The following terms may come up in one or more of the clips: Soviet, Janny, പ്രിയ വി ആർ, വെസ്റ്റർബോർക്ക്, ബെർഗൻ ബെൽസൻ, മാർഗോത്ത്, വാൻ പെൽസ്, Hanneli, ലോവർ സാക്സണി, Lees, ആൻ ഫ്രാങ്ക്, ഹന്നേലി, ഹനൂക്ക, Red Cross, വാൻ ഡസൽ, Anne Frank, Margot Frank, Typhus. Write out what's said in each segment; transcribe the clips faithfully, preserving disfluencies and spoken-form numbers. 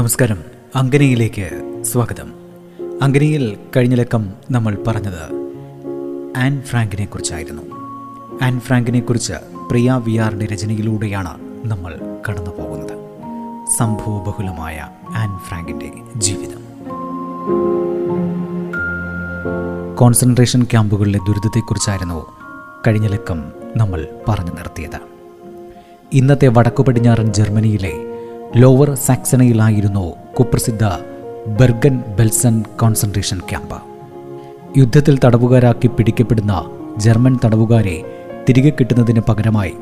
നമസ്കാരം. അങ്കനയിലേക്ക് സ്വാഗതം. അങ്കനയിൽ കഴിഞ്ഞ ലക്കം നമ്മൾ പറഞ്ഞത് ആൻ ഫ്രാങ്കിനെ കുറിച്ചായിരുന്നു. ആൻ ഫ്രാങ്കിനെ കുറിച്ച് പ്രിയ വി ആറിൻ്റെ രചനയിലൂടെയാണ് നമ്മൾ കടന്നു പോകുന്നത്. സംഭവബഹുലമായ ആൻ ഫ്രാങ്കിൻ്റെ ജീവിതം. കോൺസെൻട്രേഷൻ ക്യാമ്പുകളിലെ ദുരിതത്തെക്കുറിച്ചായിരുന്നു കഴിഞ്ഞ ലക്കം നമ്മൾ പറഞ്ഞു നിർത്തിയത്. ഇന്നത്തെ വടക്കു പടിഞ്ഞാറൻ ജർമ്മനിയിലെ ലോവർ സാക്സണിയിലായിരുന്നു കുപ്രസിദ്ധ ബെർഗൻ ബെൽസൻ കോൺസെൻട്രേഷൻ ക്യാമ്പ്. യുദ്ധത്തിൽ തടവുകാരാക്കി പിടിക്കപ്പെടുന്ന ജർമ്മൻ തടവുകാരെ തിരികെ കിട്ടുന്നതിന് പകരമായി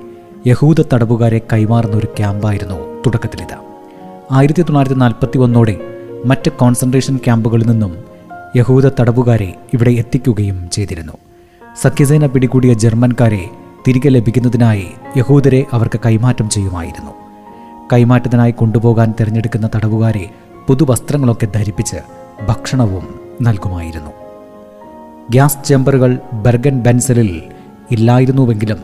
യഹൂദ തടവുകാരെ കൈമാറുന്ന ഒരു ക്യാമ്പായിരുന്നു തുടക്കത്തിലിത്. ആയിരത്തി തൊള്ളായിരത്തി നാൽപ്പത്തി ഒന്നോടെ മറ്റ് കോൺസെൻട്രേഷൻ ക്യാമ്പുകളിൽ നിന്നും യഹൂദ തടവുകാരെ ഇവിടെ എത്തിക്കുകയും ചെയ്തിരുന്നു. സഖ്യസേന പിടികൂടിയ ജർമ്മൻകാരെ തിരികെ ലഭിക്കുന്നതിനായി യഹൂദരെ അവർക്ക് കൈമാറ്റം ചെയ്യുമായിരുന്നു. കൈമാറ്റത്തിനായി കൊണ്ടുപോകാൻ തിരഞ്ഞെടുക്കുന്ന തടവുകാരെ പുതുവസ്ത്രങ്ങളൊക്കെ ധരിപ്പിച്ച് ഭക്ഷണവും നൽകുമായിരുന്നു. ഗ്യാസ് ചേമ്പറുകൾ ബെർഗൻ ബെൻസലിൽ ഇല്ലായിരുന്നുവെങ്കിലും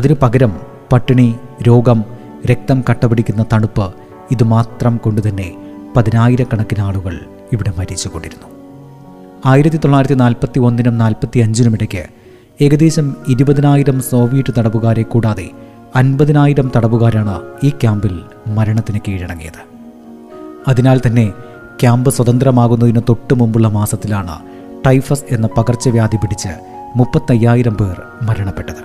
അതിനു പകരം പട്ടിണി, രോഗം, രക്തം കട്ടപിടിക്കുന്ന തണുപ്പ്, ഇതുമാത്രം കൊണ്ടുതന്നെ പതിനായിരക്കണക്കിന് ആളുകൾ ഇവിടെ മരിച്ചുകൊണ്ടിരുന്നു. ആയിരത്തി തൊള്ളായിരത്തി നാൽപ്പത്തി ഒന്നിനും നാൽപ്പത്തി അഞ്ചിനും ഇടയ്ക്ക് ഏകദേശം ഇരുപതിനായിരം സോവിയറ്റ് തടവുകാരെ കൂടാതെ അൻപതിനായിരം തടവുകാരാണ് ഈ ക്യാമ്പിൽ മരണത്തിന് കീഴടങ്ങിയത്. അതിനാൽ തന്നെ ക്യാമ്പ് സ്വതന്ത്രമാകുന്നതിന് തൊട്ടു മുമ്പുള്ള മാസത്തിലാണ് ടൈഫസ് എന്ന പകർച്ചവ്യാധി പിടിച്ച് മുപ്പത്തയ്യായിരം പേർ മരണപ്പെട്ടത്.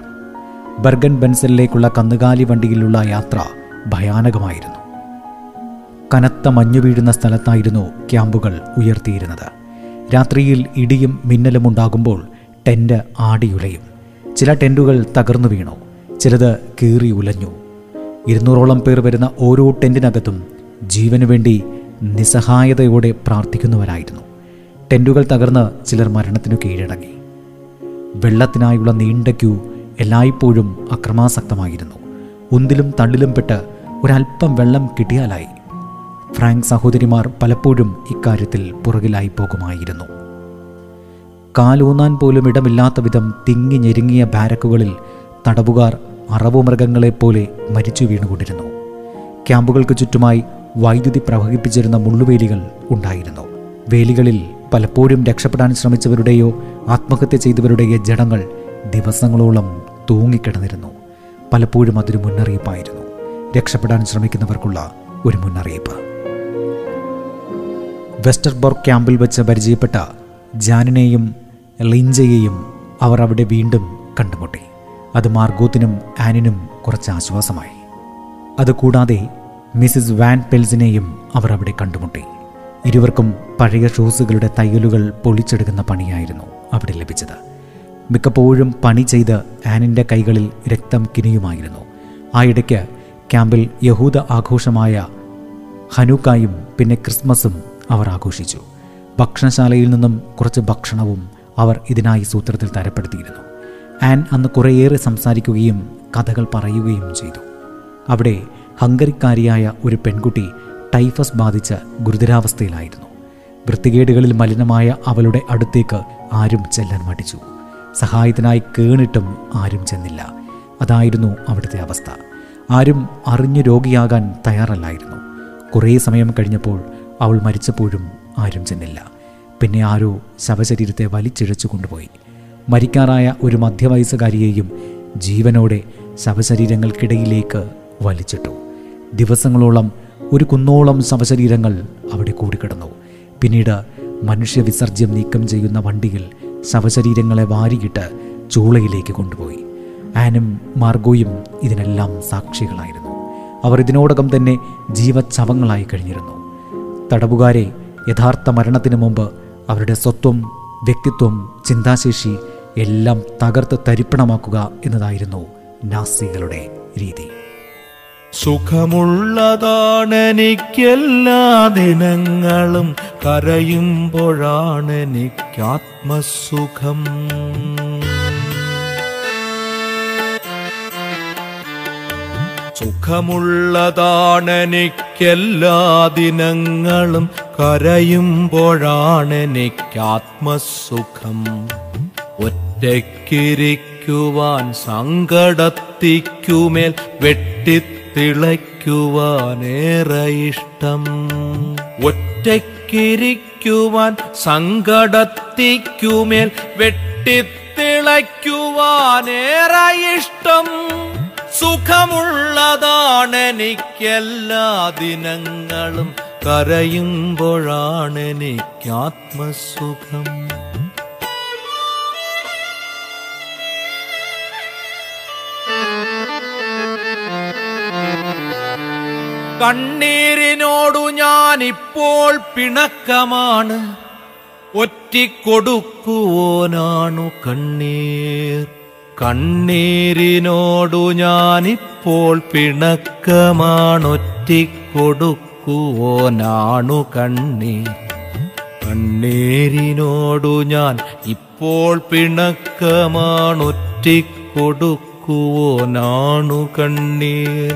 ബെർഗൻ ബെൻസലിലേക്കുള്ള കന്നുകാലി വണ്ടിയിലുള്ള യാത്ര ഭയാനകമായിരുന്നു. കനത്ത മഞ്ഞു വീഴുന്ന സ്ഥലത്തായിരുന്നു ക്യാമ്പുകൾ ഉയർത്തിയിരുന്നത്. രാത്രിയിൽ ഇടിയും മിന്നലും ഉണ്ടാകുമ്പോൾ ടെൻ്റ് ആടിയുലയും. ചില ടെൻറ്റുകൾ തകർന്നു വീണു, ചിലത് കീറി ഉലഞ്ഞു. ഇരുന്നൂറോളം പേർ വരുന്ന ഓരോ ടെൻറ്റിനകത്തും ജീവനു വേണ്ടി നിസ്സഹായതയോടെ പ്രാർത്ഥിക്കുന്നവരായിരുന്നു. ടെൻറ്റുകൾ തകർന്ന് ചിലർ മരണത്തിനു കീഴടങ്ങി. വെള്ളത്തിനായുള്ള നീണ്ട ക്യൂ എല്ലായ്പ്പോഴും അക്രമാസക്തമായിരുന്നു. ഉന്തിലും തള്ളിലും പെട്ട് ഒരല്പം വെള്ളം കിട്ടിയാലായി. ഫ്രാങ്ക് സഹോദരിമാർ പലപ്പോഴും ഇക്കാര്യത്തിൽ പുറകിലായി പോകുമായിരുന്നു. കാലൂന്നാൻ പോലും ഇടമില്ലാത്ത വിധം തിങ്ങി ഞെരുങ്ങിയ ബാരക്കുകളിൽ തടവുകാർ അറവുമൃഗങ്ങളെപ്പോലെ മരിച്ചു വീണുകൊണ്ടിരുന്നു. ക്യാമ്പുകൾക്ക് ചുറ്റുമായി വൈദ്യുതി പ്രവഹിപ്പിച്ചിരുന്ന മുള്ളുവേലികൾ ഉണ്ടായിരുന്നു. വേലികളിൽ പലപ്പോഴും രക്ഷപ്പെടാൻ ശ്രമിച്ചവരുടെയോ ആത്മഹത്യ ചെയ്തവരുടെയോ ജഡങ്ങൾ ദിവസങ്ങളോളം തൂങ്ങിക്കിടന്നിരുന്നു. പലപ്പോഴും അതൊരു മുന്നറിയിപ്പായിരുന്നു, രക്ഷപ്പെടാൻ ശ്രമിക്കുന്നവർക്കുള്ള ഒരു മുന്നറിയിപ്പ്. വെസ്റ്റർബോർക്ക് ക്യാമ്പിൽ വെച്ച് പരിചയപ്പെട്ട ജാനിനെയും ലിൻജയെയും അവർ അവിടെ വീണ്ടും കണ്ടുമുട്ടി. അത് മാർഗോത്തിനും ആനിനും കുറച്ച് ആശ്വാസമായി. അതുകൂടാതെ മിസിസ് വാൻ പെൽസിനെയും അവർ അവിടെ കണ്ടുമുട്ടി. ഇരുവർക്കും പഴയ ഷൂസുകളുടെ തയ്യലുകൾ പൊളിച്ചെടുക്കുന്ന പണിയായിരുന്നു അവിടെ ലഭിച്ചത്. മിക്കപ്പോഴും പണി ചെയ്ത് ആനിൻ്റെ കൈകളിൽ രക്തം കിനിയുമായിരുന്നു. ആ ഇടയ്ക്ക് ക്യാമ്പിൽ യഹൂദ ആഘോഷമായ ഹനൂക്കായും പിന്നെ ക്രിസ്മസും അവർ ആഘോഷിച്ചു. ഭക്ഷണശാലയിൽ നിന്നും കുറച്ച് ഭക്ഷണവും അവർ ഇതിനായി സൂത്രത്തിൽ തരപ്പെടുത്തിയിരുന്നു. ആൻ അന്ന് കുറേയേറെ സംസാരിക്കുകയും കഥകൾ പറയുകയും ചെയ്തു. അവിടെ ഹംഗറിക്കാരിയായ ഒരു പെൺകുട്ടി ടൈഫസ് ബാധിച്ച് ഗുരുതരാവസ്ഥയിലായിരുന്നു. വൃത്തികേടുകളിൽ മലിനമായ അവളുടെ അടുത്തേക്ക് ആരും ചെല്ലാൻ മടിച്ചു. സഹായത്തിനായി കേണിട്ടും ആരും ചെന്നില്ല. അതായിരുന്നു അവിടുത്തെ അവസ്ഥ. ആരും അറിഞ്ഞു രോഗിയാകാൻ തയ്യാറല്ലായിരുന്നു. കുറേ സമയം കഴിഞ്ഞപ്പോൾ അവൾ മരിച്ചപ്പോഴും ആരും ചെന്നില്ല. പിന്നെ ആരോ ശവശരീരത്തെ വലിച്ചിഴച്ചു കൊണ്ടുപോയി. മരിക്കാറായ ഒരു മധ്യവയസ്സുകാരിയെയും ജീവനോടെ ശവശരീരങ്ങൾക്കിടയിലേക്ക് വലിച്ചിട്ടു. ദിവസങ്ങളോളം ഒരു കുന്നോളം ശവശരീരങ്ങൾ അവിടെ കൂടിക്കിടന്നു. പിന്നീട് മനുഷ്യവിസർജ്യം നീക്കം ചെയ്യുന്ന വണ്ടിയിൽ ശവശരീരങ്ങളെ വാരിയിട്ട് ചൂളയിലേക്ക് കൊണ്ടുപോയി. ആനും മാർഗോയും ഇതിനെല്ലാം സാക്ഷികളായിരുന്നു. അവർ ഇതിനോടകം തന്നെ ജീവച്ഛവങ്ങളായി കഴിഞ്ഞിരുന്നു. തടവുകാരെ യഥാർത്ഥ മരണത്തിന് മുമ്പ് അവരുടെ സ്വത്വം, വ്യക്തിത്വം, ചിന്താശേഷി എല്ലാം തകർത്ത് തരിപ്പണമാക്കുക എന്നതായിരുന്നു നാസികളുടെ രീതി. സുഖമുള്ളതാണെനിക്കെല്ലാ ദിനങ്ങളും, കരയുമ്പോഴാണെനിക്കാത്മസുഖം. സുഖമുള്ളതാണെനിക്കെല്ലാ ദിനങ്ങളും, കരയുമ്പോഴാണെനിക്കാത്മസുഖം. ഒറ്റയ്ക്കിരിക്കുവാൻ സങ്കടത്തിക്കുമേൽ വെട്ടിത്തിളയ്ക്കുവാനേറെ ഇഷ്ടം. ഒറ്റയ്ക്കിരിക്കുവാൻ സങ്കടത്തിക്കുമേൽ വെട്ടിത്തിളയ്ക്കുവാനേറെ ഇഷ്ടം. സുഖമുള്ളതാണെനിക്കെല്ലാ ദിനങ്ങളും, കരയുമ്പോഴാണെനിക്കാത്മസുഖം. കണ്ണീരിനോടു ഞാനിപ്പോൾ പിണക്കമാണ്, ഒറ്റിക്കൊടുക്കുവോനാണു കണ്ണീർ. കണ്ണീരിനോടു ഞാനിപ്പോൾ പിണക്കമാണൊറ്റിക്കൊടുക്കുവോനാണു കണ്ണീർ. കണ്ണീരിനോടു ഞാൻ ഇപ്പോൾ പിണക്കമാണൊറ്റിക്കൊടുക്കുവോനാണു കണ്ണീർ.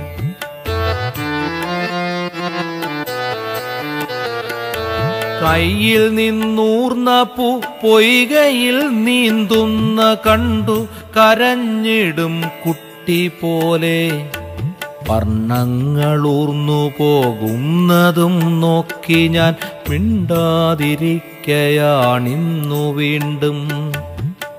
കയ്യിൽ നിന്നൂർന്ന പൂ പൊയ്കയിൽ നീന്തുന്ന കണ്ടു കരഞ്ഞിടും കുട്ടി പോലെ, വർണ്ണങ്ങളൂർന്നു പോകുന്നതും നോക്കി ഞാൻ മിണ്ടാതിരിക്കയാണിന്നു വീണ്ടും.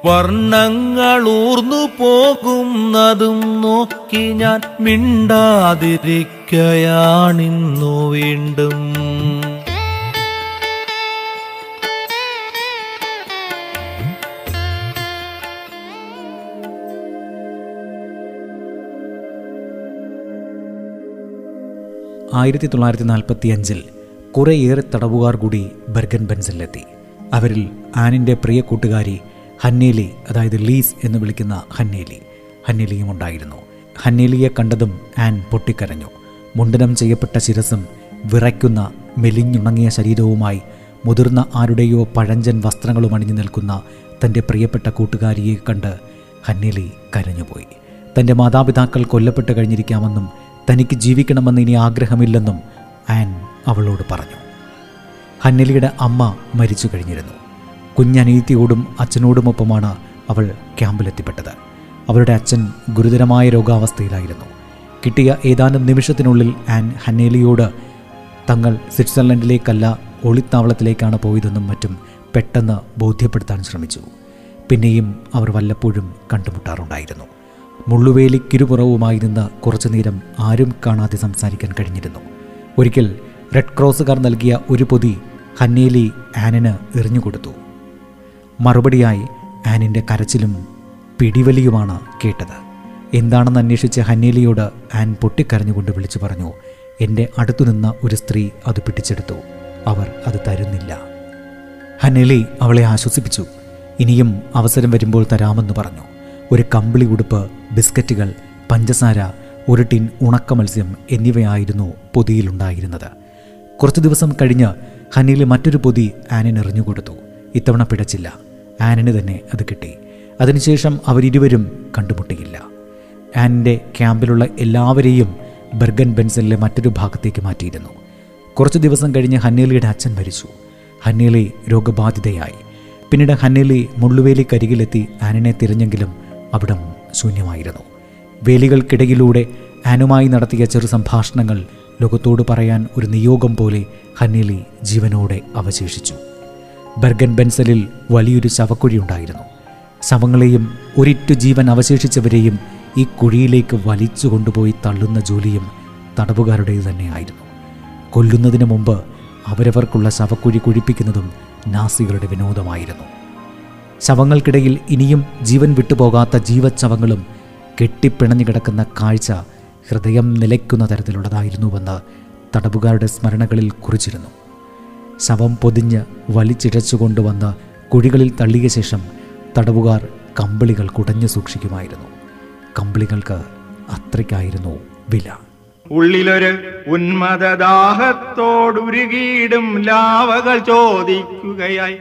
വർണ്ണങ്ങളൂർന്നു പോകുന്നതും നോക്കി ഞാൻ മിണ്ടാതിരിക്കയാണിന്നു വീണ്ടും. ആയിരത്തി തൊള്ളായിരത്തി നാൽപ്പത്തി അഞ്ചിൽ കുറേയേറെ തടവുകാർ കൂടി ബെർഗൻ ബെൻസനിലെത്തി. അവരിൽ ആനിൻ്റെ പ്രിയ കൂട്ടുകാരി ഹന്നേലി, അതായത് ലീസ് എന്ന് വിളിക്കുന്ന ഹന്നേലി ഹന്നേലിയും ഉണ്ടായിരുന്നു. ഹന്നേലിയെ കണ്ടതും ആൻ പൊട്ടിക്കരഞ്ഞു. മുണ്ഡനം ചെയ്യപ്പെട്ട ശിരസും വിറയ്ക്കുന്ന മെലിഞ്ഞുണങ്ങിയ ശരീരവുമായി മുതിർന്ന ആരുടെയോ പഴഞ്ചൻ വസ്ത്രങ്ങളും അണിഞ്ഞു നിൽക്കുന്ന തൻ്റെ പ്രിയപ്പെട്ട കൂട്ടുകാരിയെ കണ്ട് ഹന്നേലി കരഞ്ഞുപോയി. തൻ്റെ മാതാപിതാക്കൾ കൊല്ലപ്പെട്ട് കഴിഞ്ഞിരിക്കാമെന്നും തനിക്ക് ജീവിക്കണമെന്ന് ഇനി ആഗ്രഹമില്ലെന്നും ആൻ അവളോട് പറഞ്ഞു. ഹന്നലിയുടെ അമ്മ മരിച്ചു കഴിഞ്ഞിരുന്നു. കുഞ്ഞനീതിയോടും അച്ഛനോടുമൊപ്പമാണ് അവൾ ക്യാമ്പിലെത്തിപ്പെട്ടത്. അവരുടെ അച്ഛൻ ഗുരുതരമായ രോഗാവസ്ഥയിലായിരുന്നു. കിട്ടിയ ഏതാനും നിമിഷത്തിനുള്ളിൽ ആൻ ഹന്നലിയോട് തങ്ങൾ സ്വിറ്റ്സർലൻഡിലേക്കല്ല, ഒളിത്താവളത്തിലേക്കാണ് പോയതെന്നും മറ്റും പെട്ടെന്ന് ബോധ്യപ്പെടുത്താൻ ശ്രമിച്ചു. പിന്നെയും അവർ വല്ലപ്പോഴും കണ്ടുമുട്ടാറുണ്ടായിരുന്നു. മുള്ളുവേലിക്കിരുപുറവുമായി നിന്ന് കുറച്ചുനേരം ആരും കാണാതെ സംസാരിക്കാൻ കഴിഞ്ഞിരുന്നു. ഒരിക്കൽ റെഡ് ക്രോസുകാർ നൽകിയ ഒരു പൊതി ഹന്നേലി ആനിന് എറിഞ്ഞുകൊടുത്തു. മറുപടിയായി ആനിൻ്റെ കരച്ചിലും പിടിവലിയുമാണ് കേട്ടത്. എന്താണെന്ന് അന്വേഷിച്ച് ഹന്നേലിയോട് ആൻ പൊട്ടിക്കരഞ്ഞുകൊണ്ട് വിളിച്ചു പറഞ്ഞു, എൻ്റെ അടുത്തുനിന്ന ഒരു സ്ത്രീ അത് പിടിച്ചെടുത്തു, അവർ അത് തരുന്നില്ല. ഹന്നേലി അവളെ ആശ്വസിപ്പിച്ചു. ഇനിയും അവസരം വരുമ്പോൾ തരാമെന്ന് പറഞ്ഞു. ഒരു കമ്പിളി ഉടുപ്പ്, ബിസ്ക്കറ്റുകൾ, പഞ്ചസാര, ഒരു ടിൻ ഉണക്ക മത്സ്യം എന്നിവയായിരുന്നു പൊതിയിലുണ്ടായിരുന്നത്. കുറച്ചു ദിവസം കഴിഞ്ഞ് ഹന്നേലി മറ്റൊരു പൊതി ആനിന് എറിഞ്ഞു കൊടുത്തു. ഇത്തവണ പിടച്ചില്ല, ആനിന് തന്നെ അത് കിട്ടി. അതിനുശേഷം അവരിരുവരും കണ്ടുമുട്ടിയില്ല. ആനിൻ്റെ ക്യാമ്പിലുള്ള എല്ലാവരെയും ബെർഗൻ ബെൻസനിലെ മറ്റൊരു ഭാഗത്തേക്ക് മാറ്റിയിരുന്നു. കുറച്ചു ദിവസം കഴിഞ്ഞ് ഹന്നേലിയുടെ അച്ഛൻ മരിച്ചു. ഹന്നേലി രോഗബാധിതയായി. പിന്നീട് ഹന്നേലി മുള്ളുവേലിക്കരികിലെത്തി ആനിനെ തിരഞ്ഞെങ്കിലും അവിടം ശൂന്യമായിരുന്നു. വേലികൾക്കിടയിലൂടെ ആനുമായി നടത്തിയ ചെറു സംഭാഷണങ്ങൾ ലോകത്തോട് പറയാൻ ഒരു നിയോഗം പോലെ ഹന്നേലി ജീവനോടെ അവശേഷിച്ചു. ബെർഗൻ ബെൻസലിൽ വലിയൊരു ശവക്കുഴിയുണ്ടായിരുന്നു. ശവങ്ങളെയും ഒരിറ്റു ജീവൻ അവശേഷിച്ചവരെയും ഈ കുഴിയിലേക്ക് വലിച്ചു കൊണ്ടുപോയി തള്ളുന്ന ജോലിയും തടവുകാരുടേത് തന്നെയായിരുന്നു. കൊല്ലുന്നതിന് മുമ്പ് അവരവർക്കുള്ള ശവക്കുഴി കുഴിപ്പിക്കുന്നതും നാസികളുടെ വിനോദമായിരുന്നു. ശവങ്ങൾക്കിടയിൽ ഇനിയും ജീവൻ വിട്ടുപോകാത്ത ജീവശവങ്ങളും കെട്ടിപ്പിണഞ്ഞു കിടക്കുന്ന കാഴ്ച ഹൃദയം നിലയ്ക്കുന്ന തരത്തിലുള്ളതായിരുന്നുവെന്ന് തടവുകാരുടെ സ്മരണകളിൽ കുറിച്ചിരുന്നു. ശവം പൊതിഞ്ഞ് വലിച്ചിഴച്ചുകൊണ്ടുവന്ന് കുഴികളിൽ തള്ളിയ ശേഷം തടവുകാർ കമ്പിളികൾ കുടഞ്ഞു സൂക്ഷിക്കുമായിരുന്നു. കമ്പിളികൾക്ക് അത്രയ്ക്കായിരുന്നു വില. ഉള്ളിലൊരു ഉന്മദാഹത്തോടുരുകിയിടും ലാവകൾ ചോദിക്കുകയായി,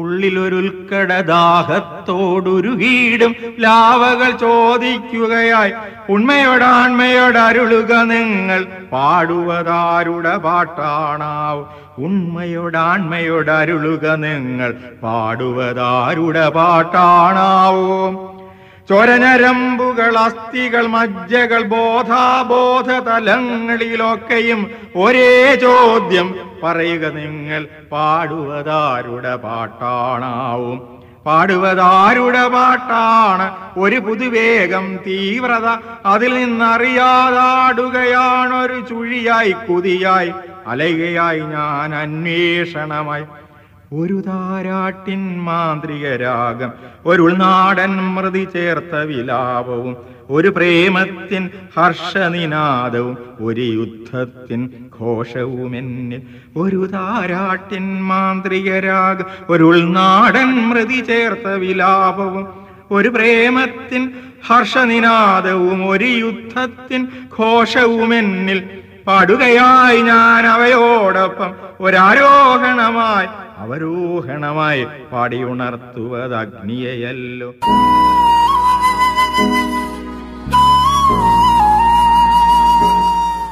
ഉള്ളിലൊരുൽക്കടദാഹത്തോടുരുകിയിടും ലാവകൾ ചോദിക്കുകയായി, ഉണ്മയോടാൺമയോടരുളുക നിങ്ങൾ, പാടുവതാരുടെ പാട്ടാണാവ്. ഉണ്മയോടാൺമയോടരുളുക നിങ്ങൾ, പാടുവതാരുടെ പാട്ടാണാവോ. ചോരഞ്ഞരമ്പുകൾ, അസ്ഥികൾ, മജ്ജകൾ, ബോധാബോധ തലങ്ങളിലൊക്കെയും ഒരേ ചോദ്യം പറയുക. നിങ്ങൾ പാടുവതാരുടെ പാട്ടാണാവും? പാടുവതാരുടെ പാട്ടാണ്? ഒരു പുതുവേഗം, തീവ്രത, അതിൽ നിന്നറിയാതാടുകയാണൊരു ചുഴിയായി, കുതിയായി, അലയുകയായി, ഞാൻ അന്വേഷണമായി. ഒരു താരാട്ടിൻ മാന്ത്രിക രാഗം, ഒരു ഉൾനാടൻ മൃതി ചേർത്ത വിലാപവും, ഒരു പ്രേമത്തിൻ ഹർഷനിനാദവും, ഒരു യുദ്ധത്തിൻ ഘോഷവും എന്നിൽ. ഒരു താരാട്ടിൻ മാന്ത്രിക രാഗം, ഒരു ഉൾനാടൻ മൃതി ചേർത്ത വിലാപവും, ഒരു പ്രേമത്തിൻ ഹർഷനിനാദവും, ഒരു യുദ്ധത്തിൻ ഘോഷവും എന്നിൽ. പാടുകയായി ഞാൻ അവയോടൊപ്പം, ഒരാരോഹണമായി അവരോഹണമായി പാടിയുണർത്തുവത് അഗ്നിയല്ലോ.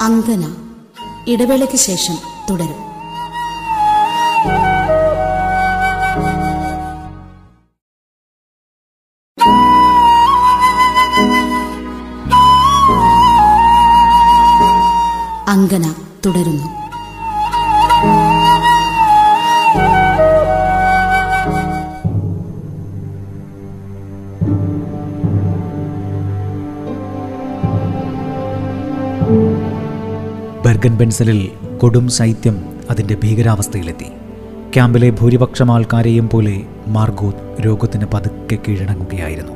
അങ്കന. ഇടവേളയ്ക്ക് ശേഷം തുടരും. അങ്കന തുടരുന്നു. ബെർഗൻ-ബെൽസനിൽ കൊടും ശൈത്യം അതിൻ്റെ ഭീകരാവസ്ഥയിലെത്തി. ക്യാമ്പിലെ ഭൂരിപക്ഷം ആൾക്കാരെയും പോലെ മാർഗോത്ത് രോഗത്തിന് പതുക്കെ കീഴടങ്ങുകയായിരുന്നു.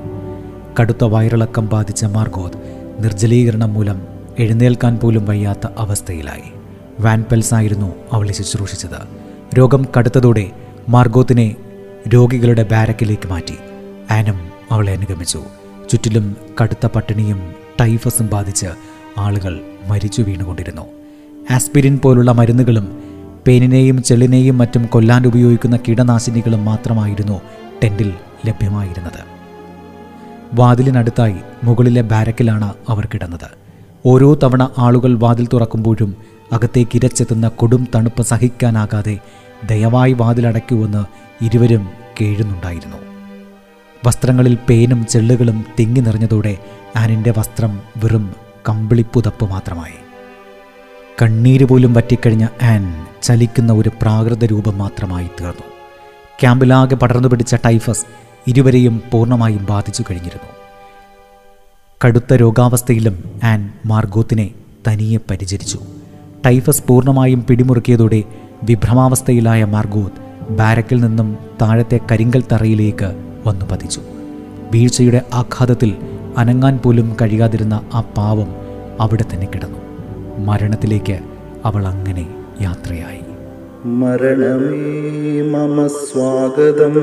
കടുത്ത വയറിളക്കം ബാധിച്ച മാർഗോത്ത് നിർജ്ജലീകരണം മൂലം എഴുന്നേൽക്കാൻ പോലും വയ്യാത്ത അവസ്ഥയിലായി. വാൻ പെൽസായിരുന്നു അവളെ ശുശ്രൂഷിച്ചത്. രോഗം കടുത്തതോടെ മാർഗോത്തിനെ രോഗികളുടെ ബാരക്കിലേക്ക് മാറ്റി. ആനും അവളെ അനുഗമിച്ചു. ചുറ്റിലും കടുത്ത പട്ടിണിയും ടൈഫസും ബാധിച്ച് ആളുകൾ മരിച്ചു വീണുകൊണ്ടിരുന്നു. ആസ്പിരിൻ പോലുള്ള മരുന്നുകളും പേനിനെയും ചെളിനെയും മറ്റും കൊല്ലാൻ ഉപയോഗിക്കുന്ന കീടനാശിനികളും മാത്രമായിരുന്നു ടെൻറ്റിൽ ലഭ്യമായിരുന്നത്. വാതിലിനടുത്തായി മുകളിലെ ബാരക്കിലാണ് അവർ കിടന്നത്. ഓരോ തവണ ആളുകൾ വാതിൽ തുറക്കുമ്പോഴും അകത്തേക്ക് ഇരച്ചെത്തുന്ന കൊടും തണുപ്പ് സഹിക്കാനാകാതെ ദയവായി വാതിലടയ്ക്കുവെന്ന് ഇരുവരും കേഴുന്നുണ്ടായിരുന്നു. വസ്ത്രങ്ങളിൽ പേനും ചെള്ളുകളും തിങ്ങി നിറഞ്ഞതോടെ ആനിൻ്റെ വസ്ത്രം വെറും കമ്പിളിപ്പുതപ്പ് മാത്രമായി. കണ്ണീര് പോലും വറ്റിക്കഴിഞ്ഞ ആൻ ചലിക്കുന്ന ഒരു പ്രാകൃത രൂപം മാത്രമായി തീർന്നു. ക്യാമ്പിലാകെ പടർന്നു പിടിച്ച ടൈഫസ് ഇരുവരെയും പൂർണ്ണമായും ബാധിച്ചു കഴിഞ്ഞിരുന്നു. കടുത്ത രോഗാവസ്ഥയിലും ആൻ മാർഗോത്തിനെ തനിയെ പരിചരിച്ചു. ടൈഫസ് പൂർണ്ണമായും പിടിമുറുക്കിയതോടെ വിഭ്രമാവസ്ഥയിലായ മാർഗോത്ത് ബാരക്കിൽ നിന്നും താഴത്തെ കരിങ്കൽ തറയിലേക്ക് വന്നു പതിച്ചു. വീഴ്ചയുടെ ആഘാതത്തിൽ അനങ്ങാൻ പോലും കഴിയാതിരുന്ന ആ പാവം അവിടെ തന്നെ കിടന്നു. മരണത്തിലേക്ക് അവൾ അങ്ങനെ യാത്രയായി. മരണമേ മമ സ്വാഗതം,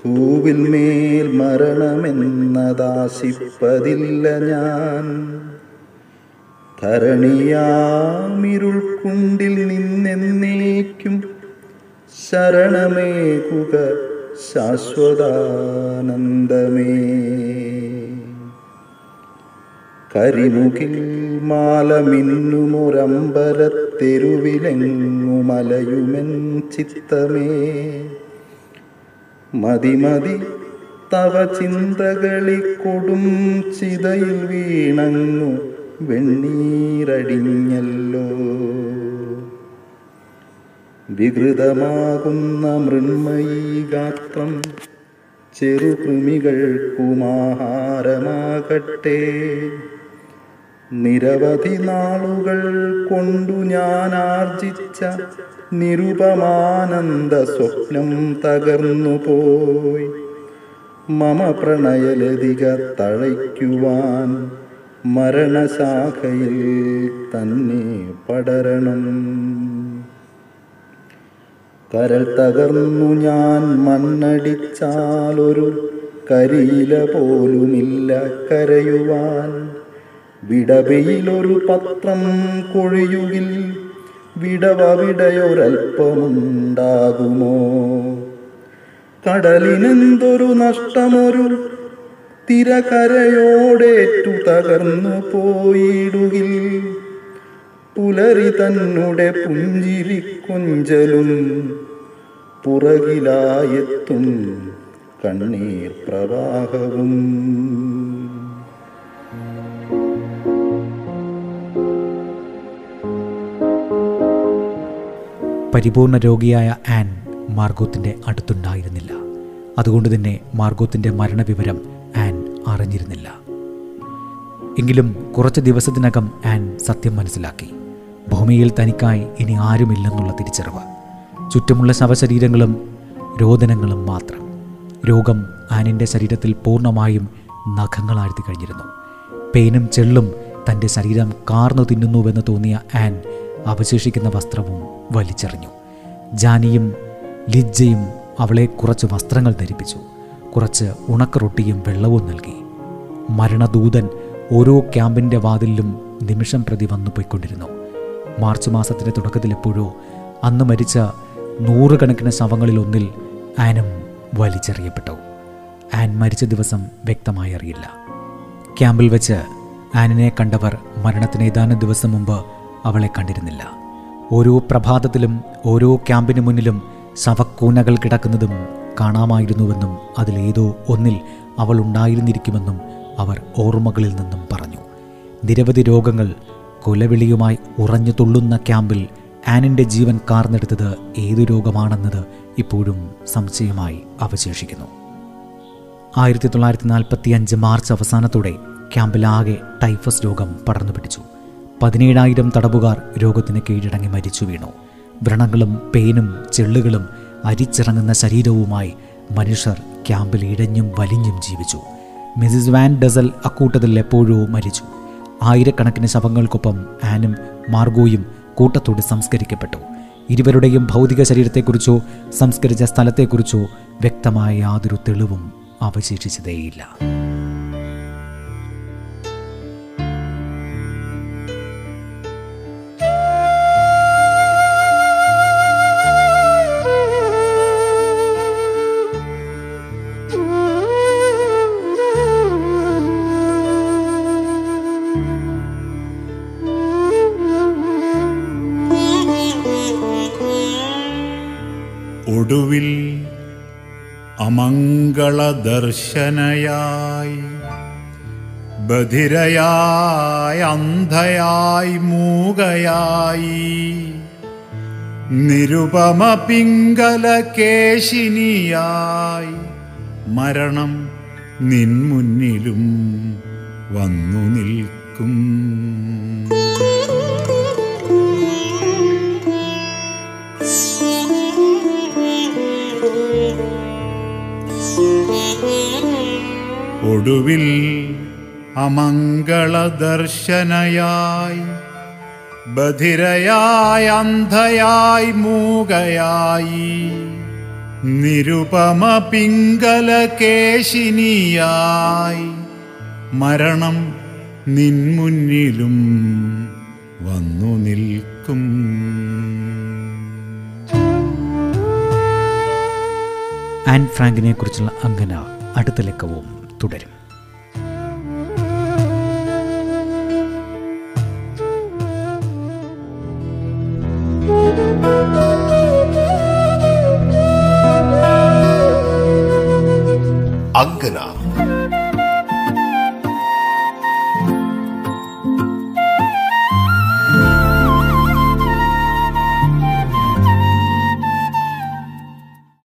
പൂവിൽ മേൽ മരണമെന്നതാശിപ്പതില്ല ഞാൻ. ധരണിയാമിരുൾക്കുണ്ടിൽ നിന്നെന്നേക്കും ശരണമേകുക ശാശ്വതാനന്ദമേ. കരിമുകിൽ മാലമിന്നുമൊരമ്പലത്തെരുവിലെങ്ങുമലയുമെൻ ചിത്തമേ. മതിമതി തവ ചിന്തകളിക്കൊടും ചിതയിൽ വീണങ്ങു വെണ്ണീരടിഞ്ഞല്ലോ. വികൃതമാകുന്ന മൃണ്മയീഗാത്രം ചെറുകൃമികൾക്കുമാഹാരമാകട്ടെ. നിരവധി നാളുകൾ കൊണ്ടു ഞാനാർജിച്ച നിരുപമാനന്ദ സ്വപ്നം തകർന്നുപോയി. മമ പ്രണയലതിക തഴയ്ക്കുവാൻ മരണശാഖയിൽ തന്നെ പടരണം. കരൾ തകർന്നു ഞാൻ മണ്ണടിച്ചാലൊരു കരിയില പോലുമില്ല കരയുവാൻ. വിടവയിലൊരു പത്രം കൊഴിയുകിൽ വിടവവിടയൊരൽപ്പമുണ്ടാകുമോ? കടലിനെന്തൊരു നഷ്ടമൊരു തിരകരയോടേറ്റു തകർന്നു പോയിടുകിൽ പുലരി തന്നെ പുഞ്ചിരിക്കൊഞ്ചലും പുറകിലായെത്തും കണ്ണീർ പ്രവാഹവും. പരിപൂർണ രോഗിയായ ആൻ മാർഗോത്തിൻ്റെ അടുത്തുണ്ടായിരുന്നില്ല. അതുകൊണ്ട് തന്നെ മാർഗോത്തിൻ്റെ മരണവിവരം ആൻ അറിഞ്ഞിരുന്നില്ല. എങ്കിലും കുറച്ച് ദിവസത്തിനകം ആൻ സത്യം മനസ്സിലാക്കി. ഭൂമിയിൽ തനിക്കായി ഇനി ആരുമില്ലെന്നുള്ള തിരിച്ചറിവ്. ചുറ്റുമുള്ള ശവശരീരങ്ങളും രോദനങ്ങളും മാത്രം. രോഗം ആനിൻ്റെ ശരീരത്തിൽ പൂർണ്ണമായും നഖങ്ങളാഴ്ത്തി കഴിഞ്ഞിരുന്നു. പേനും ചെള്ളും തൻ്റെ ശരീരം കാർന്നു തിന്നുന്നുവെന്ന് തോന്നിയ ആൻ അവശേഷിക്കുന്ന വസ്ത്രവും വലിച്ചെറിഞ്ഞു. ജാനിയും ലിജ്ജയും അവളെ കുറച്ച് വസ്ത്രങ്ങൾ ധരിപ്പിച്ചു. കുറച്ച് ഉണക്കറൊട്ടിയും വെള്ളവും നൽകി. മരണദൂതൻ ഓരോ ക്യാമ്പിൻ്റെ വാതിലിലും നിമിഷം പ്രതി വന്നു പോയിക്കൊണ്ടിരുന്നു. മാർച്ച് മാസത്തിൻ്റെ തുടക്കത്തിലെപ്പോഴോ അന്ന് മരിച്ച നൂറുകണക്കിന് ശവങ്ങളിലൊന്നിൽ ആനും വലിച്ചെറിയപ്പെട്ടു. ആൻ മരിച്ച ദിവസം വ്യക്തമായി അറിയില്ല. ക്യാമ്പിൽ വെച്ച് ആനിനെ കണ്ടവർ മരണത്തിന് ഏതാനും ദിവസം മുമ്പ് അവളെ കണ്ടിരുന്നില്ല. ഓരോ പ്രഭാതത്തിലും ഓരോ ക്യാമ്പിന് മുന്നിലും ശവക്കൂനകൾ കിടക്കുന്നതും കാണാമായിരുന്നുവെന്നും അതിലേതോ ഒന്നിൽ അവൾ ഉണ്ടായിരുന്നിരിക്കുമെന്നും അവർ ഓർമ്മകളിൽ നിന്നും പറഞ്ഞു. നിരവധി രോഗങ്ങൾ കൊലവിളിയുമായി ഉറഞ്ഞു തുള്ളുന്ന ക്യാമ്പിൽ ആനിൻ്റെ ജീവൻ കാർന്നെടുത്തത് ഏതു രോഗമാണെന്നത് ഇപ്പോഴും സംശയമായി അവശേഷിക്കുന്നു. ആയിരത്തി തൊള്ളായിരത്തി നാൽപ്പത്തി അഞ്ച് മാർച്ച് അവസാനത്തോടെ ക്യാമ്പിലാകെ ടൈഫസ് രോഗം പടർന്നു പിടിച്ചു. പതിനേഴായിരം തടവുകാർ രോഗത്തിന് കീഴടങ്ങി മരിച്ചു വീണു. വ്രണങ്ങളും പേനും ചെള്ളുകളും അരിച്ചിറങ്ങുന്ന ശരീരവുമായി മനുഷ്യർ ക്യാമ്പിൽ ഇഴഞ്ഞും വലിഞ്ഞും ജീവിച്ചു. മിസിസ് വാൻ ഡസൽ അക്കൂട്ടത്തിൽ എപ്പോഴോ മരിച്ചു. ആയിരക്കണക്കിന് ശവങ്ങൾക്കൊപ്പം ആനും മാർഗോയും കൂട്ടത്തോട് സംസ്കരിക്കപ്പെട്ടു. ഇരുവരുടെയും ഭൗതിക ശരീരത്തെക്കുറിച്ചോ സംസ്കരിച്ച സ്ഥലത്തെക്കുറിച്ചോ വ്യക്തമായ യാതൊരു തെളിവും അവശേഷിച്ചതേയില്ല. ഒടുവിൽ അമംഗളദർശനയായി ബധിരയായി അന്ധയായി മൂകയായി നിരുപമ പിംഗലകേശിനിയായി മരണം നിൻമുന്നിലും വന്നു നിൽക്കും. ഒടുവിൽ അമംഗളദർശനയായി ബധിരയായി അന്ധയായി മൂകയായി നിരുപമ പിംഗലകേശിനിയായി മരണം നിൻമുന്നിലും വന്നു നിൽക്കും. ആൻ ഫ്രാങ്കിനെ കുറിച്ചുള്ള അങ്കന അടുത്ത ലക്കവും തുടരും. അങ്കന